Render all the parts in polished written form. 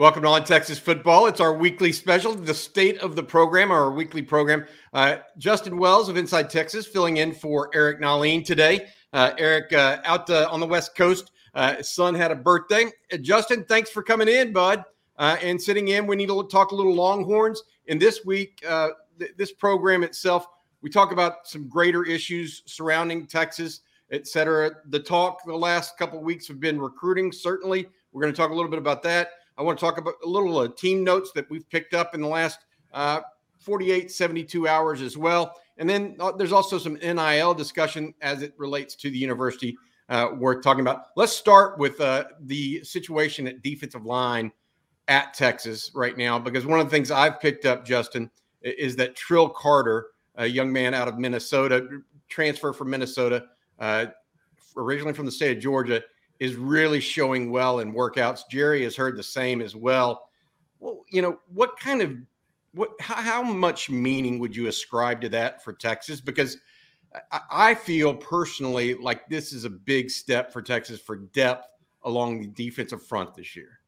Welcome to On Texas Football. It's our weekly special, the State of the Program, our weekly program. Justin Wells of Inside Texas filling in for Eric Nahlin today. Eric out on the West Coast. His son had a birthday. Justin, thanks for coming in, bud, and sitting in. We need to talk a little Longhorns. And this week, this program itself, we talk about some greater issues surrounding Texas, et cetera. The talk the last couple of weeks have been recruiting, certainly. We're going to talk a little bit about that. I want to talk about a little team notes that we've picked up in the last 48, 72 hours as well. And then there's also some NIL discussion as it relates to the university worth talking about. Let's start with the situation at defensive line at Texas right now, because one of the things I've picked up, Justin, is that Trill Carter, a young man out of Minnesota, transfer from Minnesota, originally from the state of Georgia, is really showing well in workouts. Jerry has heard the same as well. Well, you know, how much meaning would you ascribe to that for Texas? Because I feel personally like this is a big step for Texas for depth along the defensive front this year.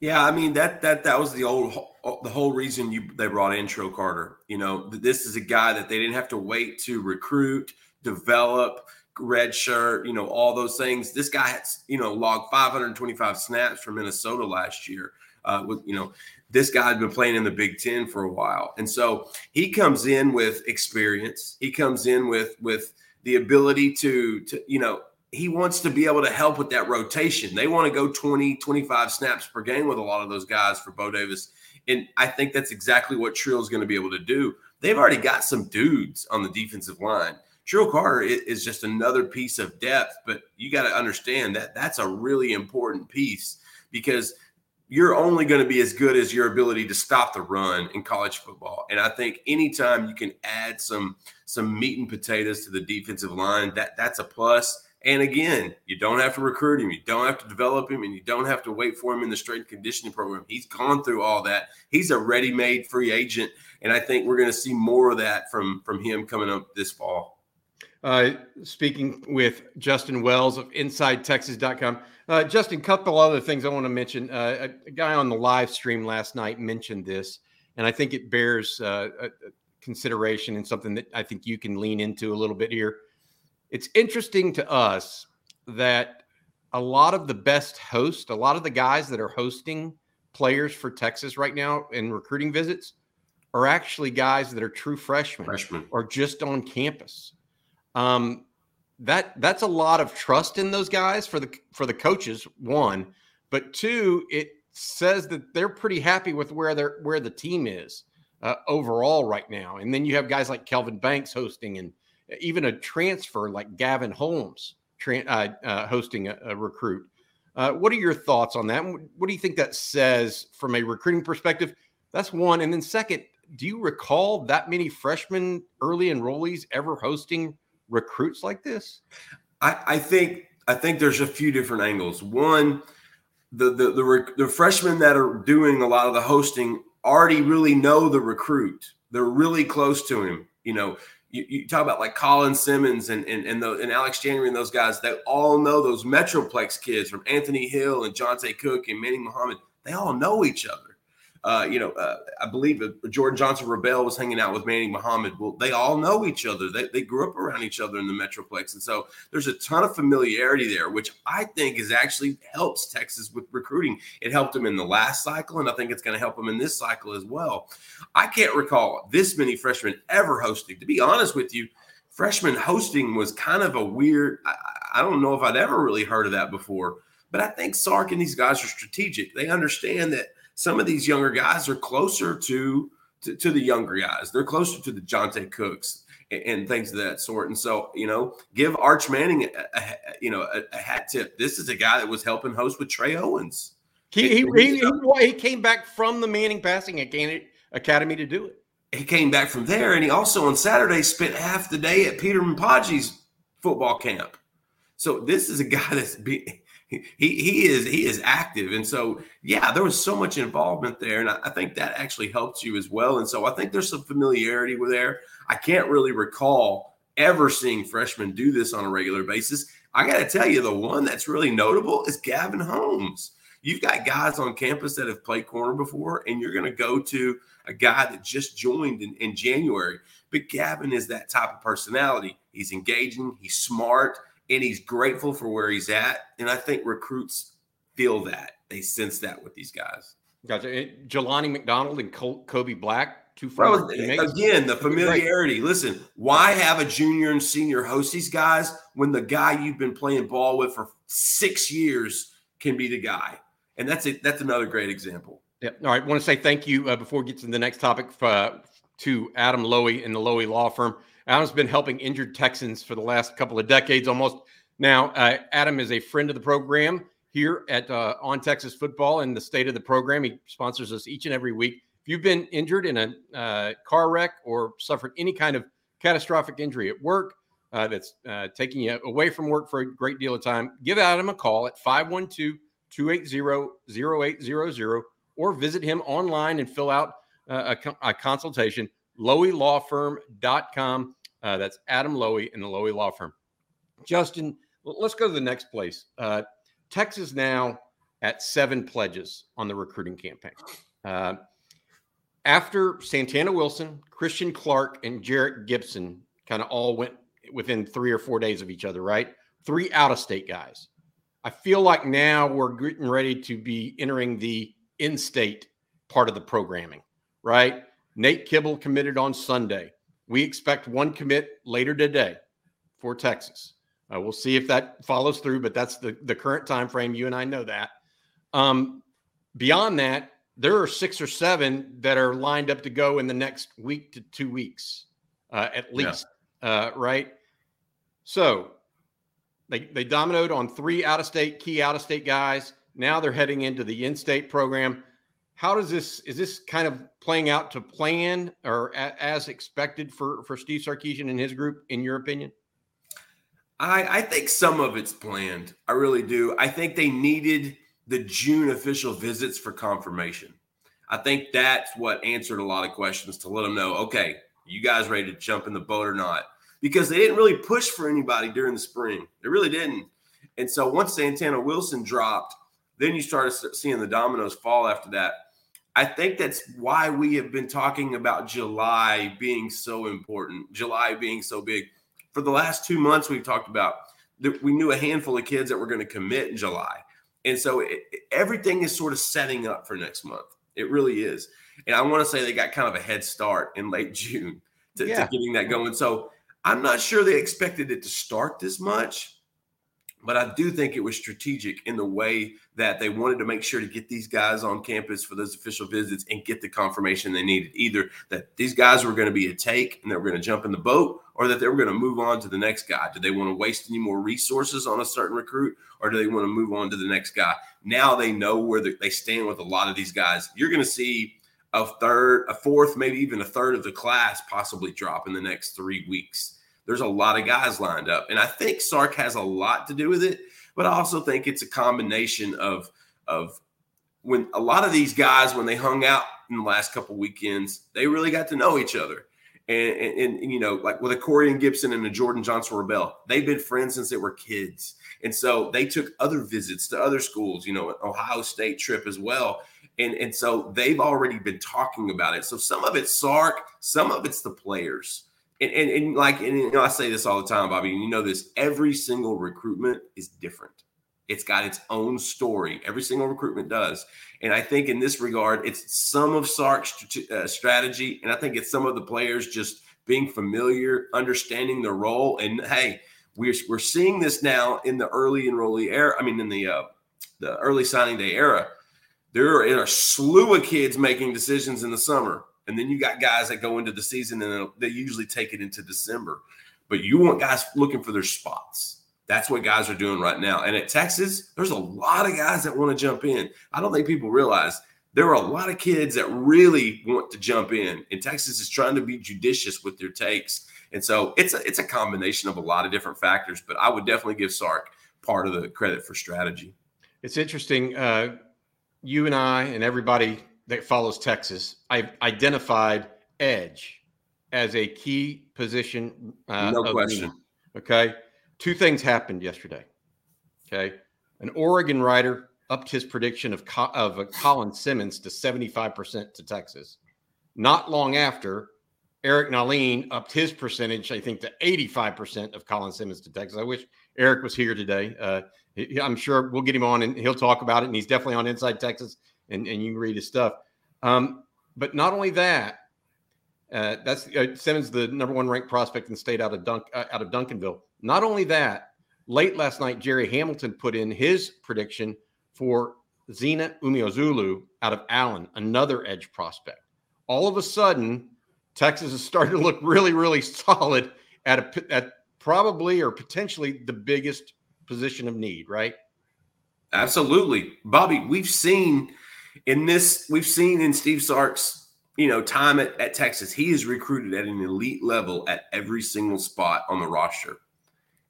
Yeah, I mean, that was the whole reason they brought in Trill Carter. You know, this is a guy that they didn't have to wait to recruit, develop, red shirt, you know, all those things. This guy has, you know, logged 525 snaps for Minnesota last year. This guy had been playing in the Big Ten for a while. And so he comes in with experience. He comes in with the ability to, you know, he wants to be able to help with that rotation. They want to go 20, 25 snaps per game with a lot of those guys for Bo Davis. And I think that's exactly what Trill's going to be able to do. They've already got some dudes on the defensive line. Trill Carter is just another piece of depth, but you got to understand that that's a really important piece, because you're only going to be as good as your ability to stop the run in college football. And I think anytime you can add some meat and potatoes to the defensive line, that's a plus. And again, you don't have to recruit him. You don't have to develop him, and you don't have to wait for him in the strength and conditioning program. He's gone through all that. He's a ready-made free agent. And I think we're going to see more of that from him coming up this fall. Speaking with Justin Wells of InsideTexas.com. Justin, a couple other things I want to mention. A guy on the live stream last night mentioned this, and I think it bears consideration and something that I think you can lean into a little bit here. It's interesting to us that a lot of the best hosts, a lot of the guys that are hosting players for Texas right now in recruiting visits are actually guys that are true freshmen. Or just on campus. That's a lot of trust in those guys for the coaches, one, but two, it says that they're pretty happy with where the team is overall right now. And then you have guys like Kelvin Banks hosting, and even a transfer like Gavin Holmes hosting a recruit. What are your thoughts on that? What do you think that says from a recruiting perspective? That's one. And then second, do you recall that many freshmen early enrollees ever hosting recruits like this? I think there's a few different angles. One, the freshmen that are doing a lot of the hosting already really know the recruit. They're really close to him. You know, you talk about like Colin Simmons and Alex January and those guys. They all know those Metroplex kids from Anthony Hill and John Tate Cook and Manny Muhammad. They all know each other. I believe Jordan Johnson Rubel was hanging out with Manny Muhammad. Well, they all know each other. They grew up around each other in the Metroplex. And so there's a ton of familiarity there, which I think is actually helps Texas with recruiting. It helped them in the last cycle, and I think it's going to help them in this cycle as well. I can't recall this many freshmen ever hosting. To be honest with you, freshman hosting was kind of a weird – I don't know if I'd ever really heard of that before. But I think Sark and these guys are strategic. They understand that some of these younger guys are closer to the younger guys. They're closer to the John Tate Cooks and things of that sort. And so, you know, give Arch Manning a hat tip. This is a guy that was helping host with Trey Owens. He came back from the Manning Passing Academy to do it. He came back from there, and he also on Saturday spent half the day at Peterman Podgy's football camp. So this is a guy that's He is active. And so, yeah, there was so much involvement there. And I think that actually helps you as well. And so I think there's some familiarity there. I can't really recall ever seeing freshmen do this on a regular basis. I got to tell you, the one that's really notable is Gavin Holmes. You've got guys on campus that have played corner before, and you're going to go to a guy that just joined in January. But Gavin is that type of personality. He's engaging, he's smart, and he's grateful for where he's at. And I think recruits feel that. They sense that with these guys. Gotcha. Jelani McDonald and Kobe Black, two friends. Again, the familiarity. Listen, why have a junior and senior host these guys when the guy you've been playing ball with for 6 years can be the guy? And that's it. That's another great example. Yeah. All right. I want to say thank you before we get to the next topic to Adam Lowy and the Lowy Law Firm. Adam's been helping injured Texans for the last couple of decades almost. Now, Adam is a friend of the program here at on Texas Football and the State of the Program. He sponsors us each and every week. If you've been injured in a car wreck or suffered any kind of catastrophic injury at work that's taking you away from work for a great deal of time, give Adam a call at 512-280-0800 or visit him online and fill out a consultation, LowyLawFirm.com. That's Adam Lowy and the Lowy Law Firm. Justin, let's go to the next place. Texas now at 7 pledges on the recruiting campaign. After Santana Wilson, Christian Clark, and Jarrett Gibson kind of all went within 3 or 4 days of each other, right? 3 out-of-state guys. I feel like now we're getting ready to be entering the in-state part of the programming, right? Nate Kibble committed on Sunday. We expect one commit later today for Texas. We'll see if that follows through, but that's the current time frame. You and I know that. Beyond that, there are 6 or 7 that are lined up to go in the next week to 2 weeks, at least, right? So they dominoed on 3 out-of-state, key out-of-state guys. Now they're heading into the in-state program. How does this – is this kind of playing out to plan or as expected for Steve Sarkisian and his group, in your opinion? I think some of it's planned. I really do. I think they needed the June official visits for confirmation. I think that's what answered a lot of questions to let them know, okay, you guys ready to jump in the boat or not? Because they didn't really push for anybody during the spring. They really didn't. And so once Santana Wilson dropped, then you started seeing the dominoes fall after that. I think that's why we have been talking about July being so important, July being so big. For the last 2 months, we've talked about that we knew a handful of kids that were going to commit in July. And so everything is sort of setting up for next month. It really is. And I want to say they got kind of a head start in late June to getting that going. So I'm not sure they expected it to start this much, but I do think it was strategic in the way that they wanted to make sure to get these guys on campus for those official visits and get the confirmation they needed, either that these guys were going to be a take and they were going to jump in the boat, or that they were going to move on to the next guy. Do they want to waste any more resources on a certain recruit, or do they want to move on to the next guy? Now they know where they stand with a lot of these guys. You're going to see a third, a fourth, maybe even a third of the class possibly drop in the next 3 weeks. There's a lot of guys lined up, and I think Sark has a lot to do with it, but I also think it's a combination of when a lot of these guys, when they hung out in the last couple weekends, they really got to know each other. And you know, like with a Corian Gibson and a Jordan Johnson Rubel, they've been friends since they were kids. And so they took other visits to other schools, you know, an Ohio State trip as well. And so they've already been talking about it. So some of it's Sark, some of it's the players. And like, and you know, I say this all the time, Bobby, and you know this, every single recruitment is different. It's got its own story. Every single recruitment does. And I think in this regard, it's some of Sark's strategy. And I think it's some of the players just being familiar, understanding their role. And hey, we're seeing this now in the early enrollee era. I mean, in the early signing day era, there are a slew of kids making decisions in the summer. And then you got guys that go into the season and they usually take it into December. But you want guys looking for their spots. That's what guys are doing right now. And at Texas, there's a lot of guys that want to jump in. I don't think people realize there are a lot of kids that really want to jump in. And Texas is trying to be judicious with their takes. And so it's a combination of a lot of different factors. But I would definitely give Sark part of the credit for strategy. It's interesting. You and I and everybody – that follows Texas, I've identified edge as a key position. No question. Okay. 2 things happened yesterday. Okay. An Oregon writer upped his prediction of Colin Simmons to 75% to Texas. Not long after, Eric Nahlin upped his percentage, I think, to 85% of Colin Simmons to Texas. I wish Eric was here today. I'm sure we'll get him on and he'll talk about it. And he's definitely on Inside Texas, and you can read his stuff. But not only that, Simmons, the number one ranked prospect in the state out of Duncanville. Not only that, late last night, Jerry Hamilton put in his prediction for Zena Umeozulu out of Allen, another edge prospect. All of a sudden, Texas is starting to look really, really solid at probably or potentially the biggest position of need, right? Absolutely. Bobby, we've seen in Steve Sark's, time at Texas, he is recruited at an elite level at every single spot on the roster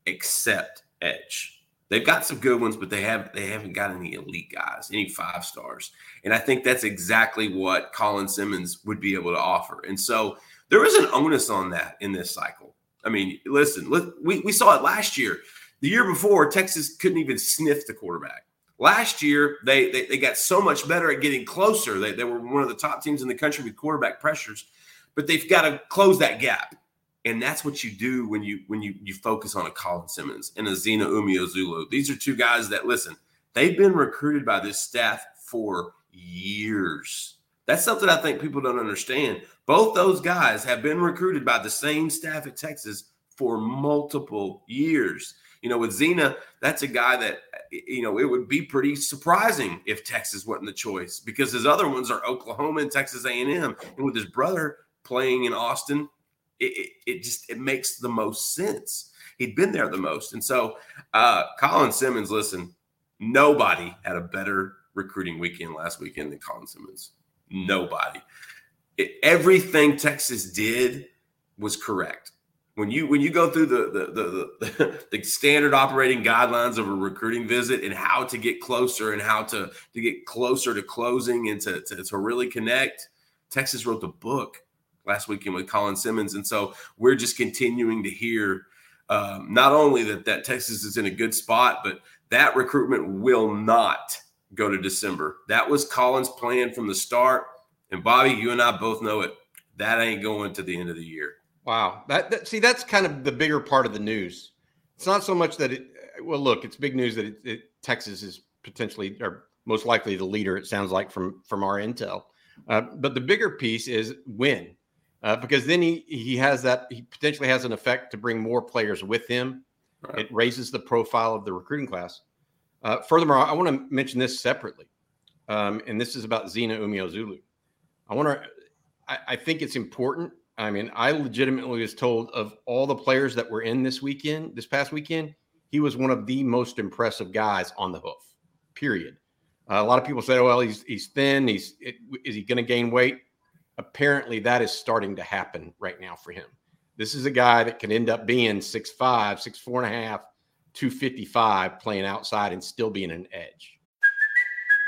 except edge. They've got some good ones, but they haven't got any elite guys, any five stars. And I think that's exactly what Colin Simmons would be able to offer. And so there is an onus on that in this cycle. I mean, listen, we saw it last year. The year before, Texas couldn't even sniff the quarterback. Last year, they got so much better at getting closer. They were one of the top teams in the country with quarterback pressures, but they've got to close that gap. And that's what you do when you focus on a Colin Simmons and a Zena Umeozulu. These are two guys that, listen, they've been recruited by this staff for years. That's something I think people don't understand. Both those guys have been recruited by the same staff at Texas for multiple years. With Zena, that's a guy that, it would be pretty surprising if Texas wasn't the choice, because his other ones are Oklahoma and Texas A&M. And with his brother playing in Austin, it makes the most sense. He'd been there the most. And so Colin Simmons, listen, nobody had a better recruiting weekend last weekend than Colin Simmons. Nobody. Everything Texas did was correct. When you go through the standard operating guidelines of a recruiting visit and how to get closer and how to get closer to closing and to really connect, Texas wrote the book last weekend with Colin Simmons. And so we're just continuing to hear not only that Texas is in a good spot, but that recruitment will not go to December. That was Colin's plan from the start. And Bobby, you and I both know it. That ain't going to the end of the year. Wow. That's kind of the bigger part of the news. It's not so much that it's big news that Texas is potentially or most likely the leader, it sounds like, from our intel. But the bigger piece is when. Because then he potentially has an effect to bring more players with him. Right. It raises the profile of the recruiting class. Furthermore, I want to mention this separately, and this is about Zena Umeozulu. I think it's important. I mean, I legitimately was told of all the players that were in this past weekend, he was one of the most impressive guys on the hoof, period. A lot of people say, well, he's thin. Is he going to gain weight? Apparently that is starting to happen right now for him. This is a guy that can end up being 6'5", 6'4 and a half, 255 playing outside and still being an edge.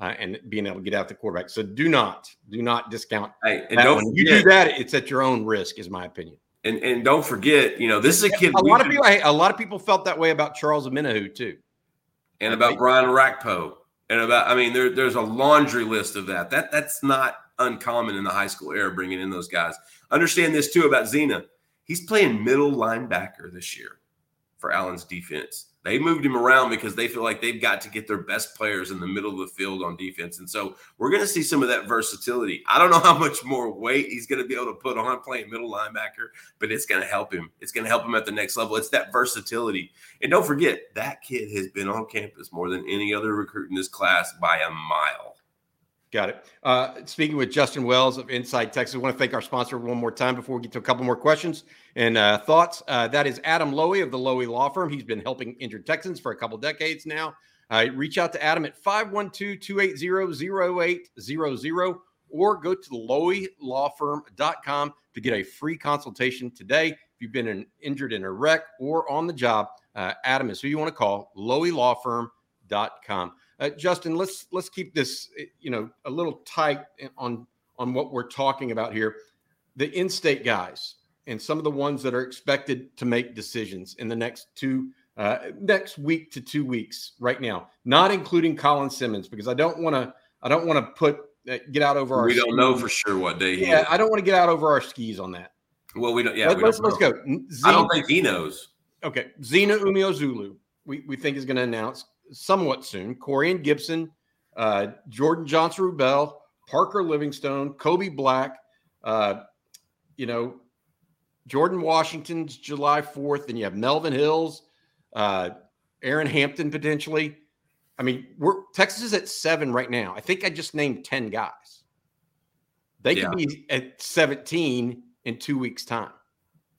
And being able to get out the quarterback. So do not discount. Hey, and don't forget, you do that, it's at your own risk, is my opinion. And don't forget, this is a kid. A lot of people felt that way about Charles Aminahu too, and about Brian Arakpo, and about. I mean, there's a laundry list of that. That's not uncommon in the high school era, bringing in those guys. Understand this too about Zena. He's playing middle linebacker this year for Allen's defense. They moved him around because they feel like they've got to get their best players in the middle of the field on defense. And so we're going to see some of that versatility. I don't know how much more weight he's going to be able to put on playing middle linebacker, but it's going to help him. It's going to help him at the next level. It's that versatility. And don't forget, that kid has been on campus more than any other recruit in this class by a mile. Got it. Speaking with Justin Wells of Inside Texas, I want to thank our sponsor one more time before we get to a couple more questions and thoughts. That is Adam Lowy of the Lowy Law Firm. He's been helping injured Texans for a couple decades now. Reach out to Adam at 512-280-0800 or go to lowylawfirm.com to get a free consultation today. If you've been injured in a wreck or on the job, Adam is who you want to call, lowylawfirm.com. Justin, let's keep this, a little tight on what we're talking about here. The in-state guys and some of the ones that are expected to make decisions in the next week to 2 weeks right now, not including Colin Simmons, because I don't want to get out over our skis. We don't know for sure what day. Yeah, I don't want to get out over our skis on that. Well, we don't. Yeah, let's go. I don't think he knows. Okay, Zena Umeozulu, we think is going to announce somewhat soon. Corian Gibson, Jordan Johnson Rubel, Parker Livingstone, Kobe Black, Jordan Washington's July 4th, and you have Melvin Hills, Aaron Hampton potentially. I mean, Texas is at 7 right now. I think I just named 10 guys. They could be at 17 in 2 weeks' time.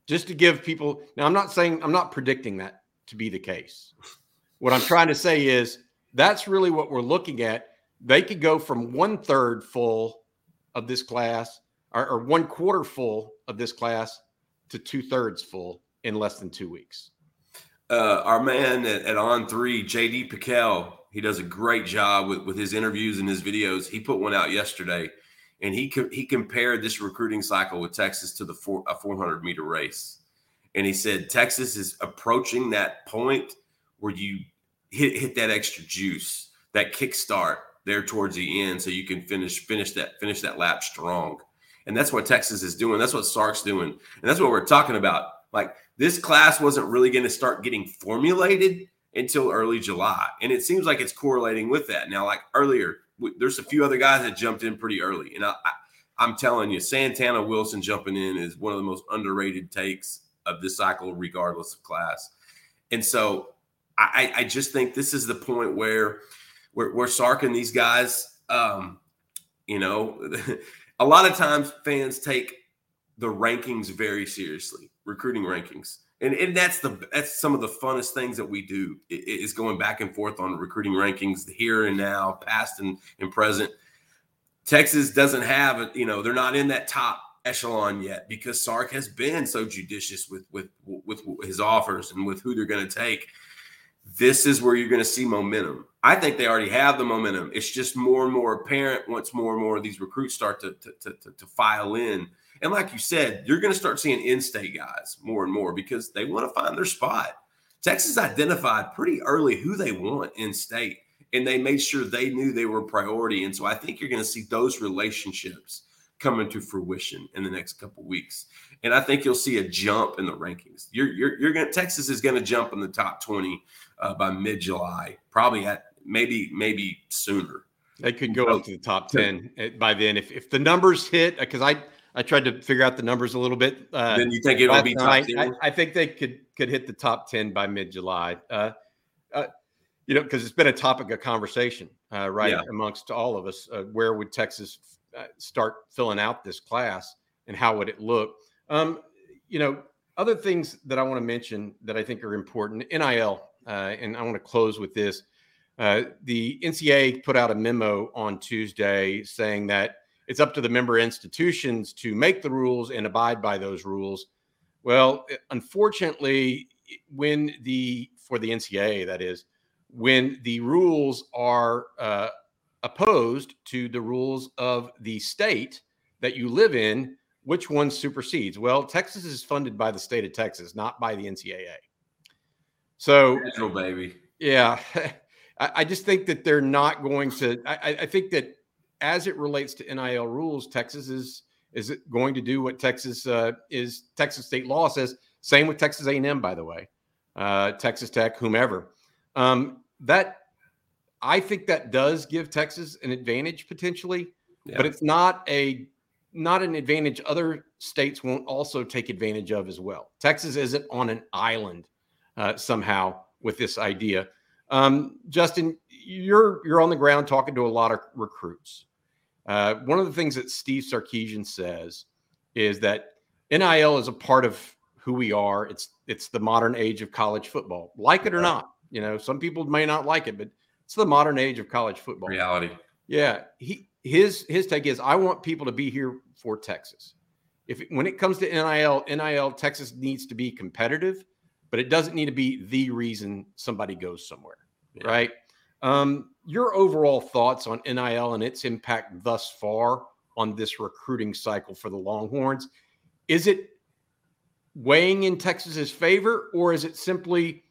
Just to give people – now, I'm not predicting that to be the case. What I'm trying to say is that's really what we're looking at. They could go from 1/3 full of this class or 1/4 full of this class to 2/3 full in less than 2 weeks. Our man at On3, JD Piquel, he does a great job with his interviews and his videos. He put one out yesterday, and he compared this recruiting cycle with Texas to a 400-meter race. And he said Texas is approaching that point where you hit that extra juice, that kickstart there towards the end, so you can finish that lap strong. And that's what Texas is doing. That's what Sark's doing. And that's what we're talking about. Like, this class wasn't really going to start getting formulated until early July. And it seems like it's correlating with that. Now, like earlier, there's a few other guys that jumped in pretty early. And I'm telling you, Santana Wilson jumping in is one of the most underrated takes of this cycle, regardless of class. And so I just think this is the point where Sark and these guys, a lot of times fans take the rankings very seriously, recruiting rankings. And that's some of the funnest things that we do is going back and forth on recruiting rankings, here and now, past and present. Texas doesn't have, they're not in that top echelon yet because Sark has been so judicious with his offers and with who they're going to take. This is where you're going to see momentum. I think they already have the momentum. It's just more and more apparent once more and more of these recruits start to file in. And like you said, you're going to start seeing in-state guys more and more because they want to find their spot. Texas identified pretty early who they want in-state, and they made sure they knew they were a priority. And so I think you're going to see those relationships come into fruition in the next couple of weeks. And I think you'll see a jump in the rankings. Texas is going to jump in the top 20 by mid-July, probably maybe sooner. They could go up to the top 10 by then. If the numbers hit, because I tried to figure out the numbers a little bit. Then you think it'll be top 10? I think they could hit the top 10 by mid-July, because it's been a topic of conversation, amongst all of us. Where would Texas start filling out this class and how would it look? Other things that I want to mention that I think are important, NIL, and I want to close with this. The NCAA put out a memo on Tuesday saying that it's up to the member institutions to make the rules and abide by those rules. Well, unfortunately, for the NCAA, that is, when the rules are opposed to the rules of the state that you live in, which one supersedes? Well, Texas is funded by the state of Texas, not by the NCAA. So, oh, baby. Yeah. I just think that they're not going to, I think that as it relates to NIL rules, Texas is going to do what Texas state law says. Same with Texas A&M, by the way. Texas Tech, whomever. That I think that does give Texas an advantage potentially, but it's not an advantage other states won't also take advantage of as well. Texas isn't on an island somehow with this idea. Justin, you're on the ground talking to a lot of recruits. One of the things that Steve Sarkisian says is that NIL is a part of who we are. It's the modern age of college football. Like it or not, you know, some people may not like it, but it's the modern age of college football. Reality. Yeah. His take is, I want people to be here for Texas. When it comes to NIL, Texas needs to be competitive, but it doesn't need to be the reason somebody goes somewhere, right? Your overall thoughts on NIL and its impact thus far on this recruiting cycle for the Longhorns. Is it weighing in Texas's favor, or is it simply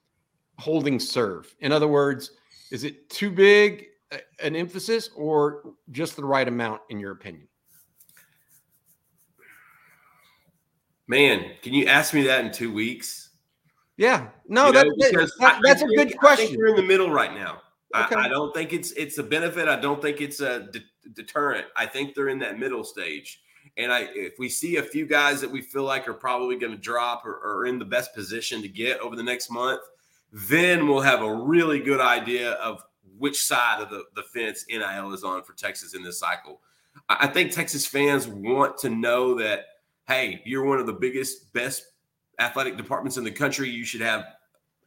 holding serve? In other words, is it too big an emphasis or just the right amount in your opinion? Man, can you ask me that in 2 weeks? Yeah. No, that's a good question. I think you're in the middle right now. Okay. I don't think it's a benefit. I don't think it's a deterrent. I think they're in that middle stage. And if we see a few guys that we feel like are probably going to drop or in the best position to get over the next month, then we'll have a really good idea of which side of the fence NIL is on for Texas in this cycle. I think Texas fans want to know that, hey, you're one of the biggest, best athletic departments in the country. You should have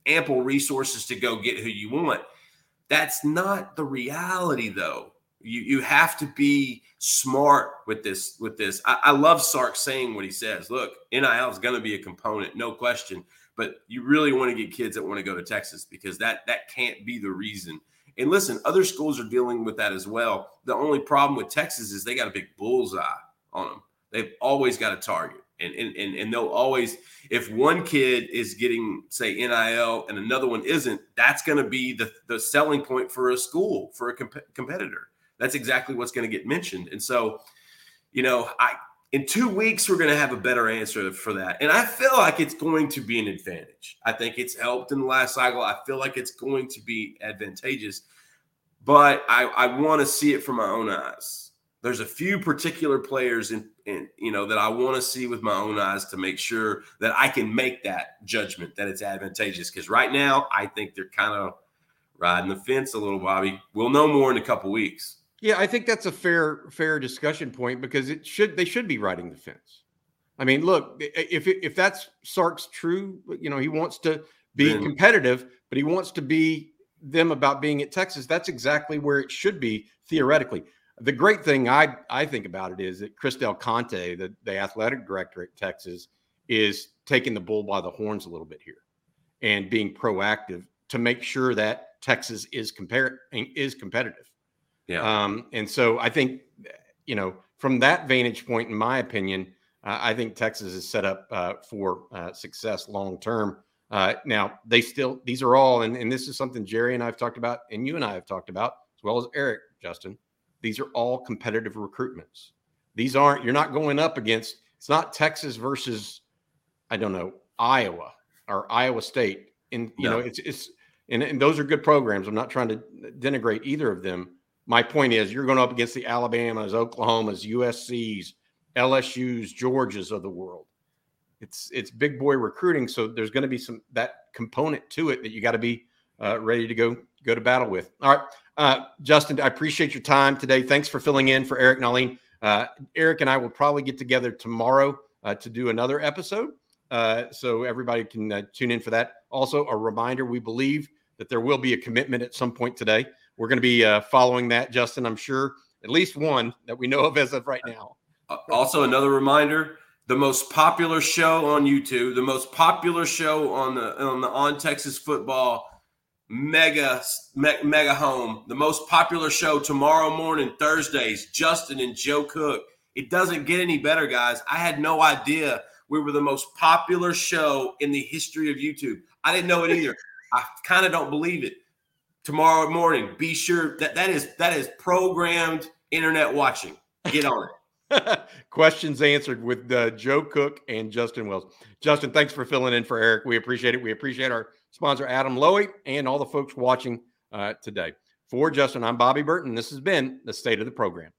ample resources to go get who you want. That's not the reality, though. You have to be smart with this. I love Sark saying what he says. Look, NIL is going to be a component, no question. But you really want to get kids that want to go to Texas because that can't be the reason. And listen, other schools are dealing with that as well. The only problem with Texas is they got a big bullseye on them. They've always got a target. And they'll always, if one kid is getting, say, NIL and another one isn't, that's going to be the selling point for a school, for a competitor. That's exactly what's going to get mentioned. And so, you know, in 2 weeks, we're going to have a better answer for that. And I feel like it's going to be an advantage. I think it's helped in the last cycle. I feel like it's going to be advantageous. But I want to see it from my own eyes. There's a few particular players that I want to see with my own eyes to make sure that I can make that judgment that it's advantageous. Because right now, I think they're kind of riding the fence a little, Bobby. We'll know more in a couple weeks. Yeah, I think that's a fair discussion point because they should be riding the fence. I mean, look, if that's Sark's true, you know, he wants to be competitive, but he wants to be them about being at Texas. That's exactly where it should be theoretically. The great thing I think about it is that Chris Del Conte, the athletic director at Texas, is taking the bull by the horns a little bit here and being proactive to make sure that Texas is competitive. Yeah. And so I think, you know, from that vantage point, in my opinion, I think Texas is set up for success long term. Now, these are all, and this is something Jerry and I have talked about and you and I have talked about, as well as Eric, Justin. These are all competitive recruitments. You're not going up against, it's not Texas versus, I don't know, Iowa or Iowa State. And, you know, and those are good programs. I'm not trying to denigrate either of them. My point is you're going up against the Alabamas, Oklahomas, USCs, LSUs, Georgias of the world. It's big boy recruiting. So there's going to be that component to it that you got to be ready to go to battle with. All right. Justin, I appreciate your time today. Thanks for filling in for Eric Nahlin. Eric and I will probably get together tomorrow to do another episode. So everybody can tune in for that. Also, a reminder, we believe that there will be a commitment at some point today. We're going to be following that, Justin, I'm sure. At least one that we know of as of right now. Also, another reminder, the most popular show on YouTube, the most popular show on the On Texas Football mega home, the most popular show tomorrow morning, Thursdays, Justin and Joe Cook. It doesn't get any better, guys. I had no idea we were the most popular show in the history of YouTube. I didn't know it either. I kind of don't believe it. Tomorrow morning, be sure that is programmed internet watching. Get on it. Questions answered with Joe Cook and Justin Wells. Justin, thanks for filling in for Eric. We appreciate it. We appreciate our sponsor Adam Lowy, and all the folks watching today. For Justin, I'm Bobby Burton. This has been the State of the Program.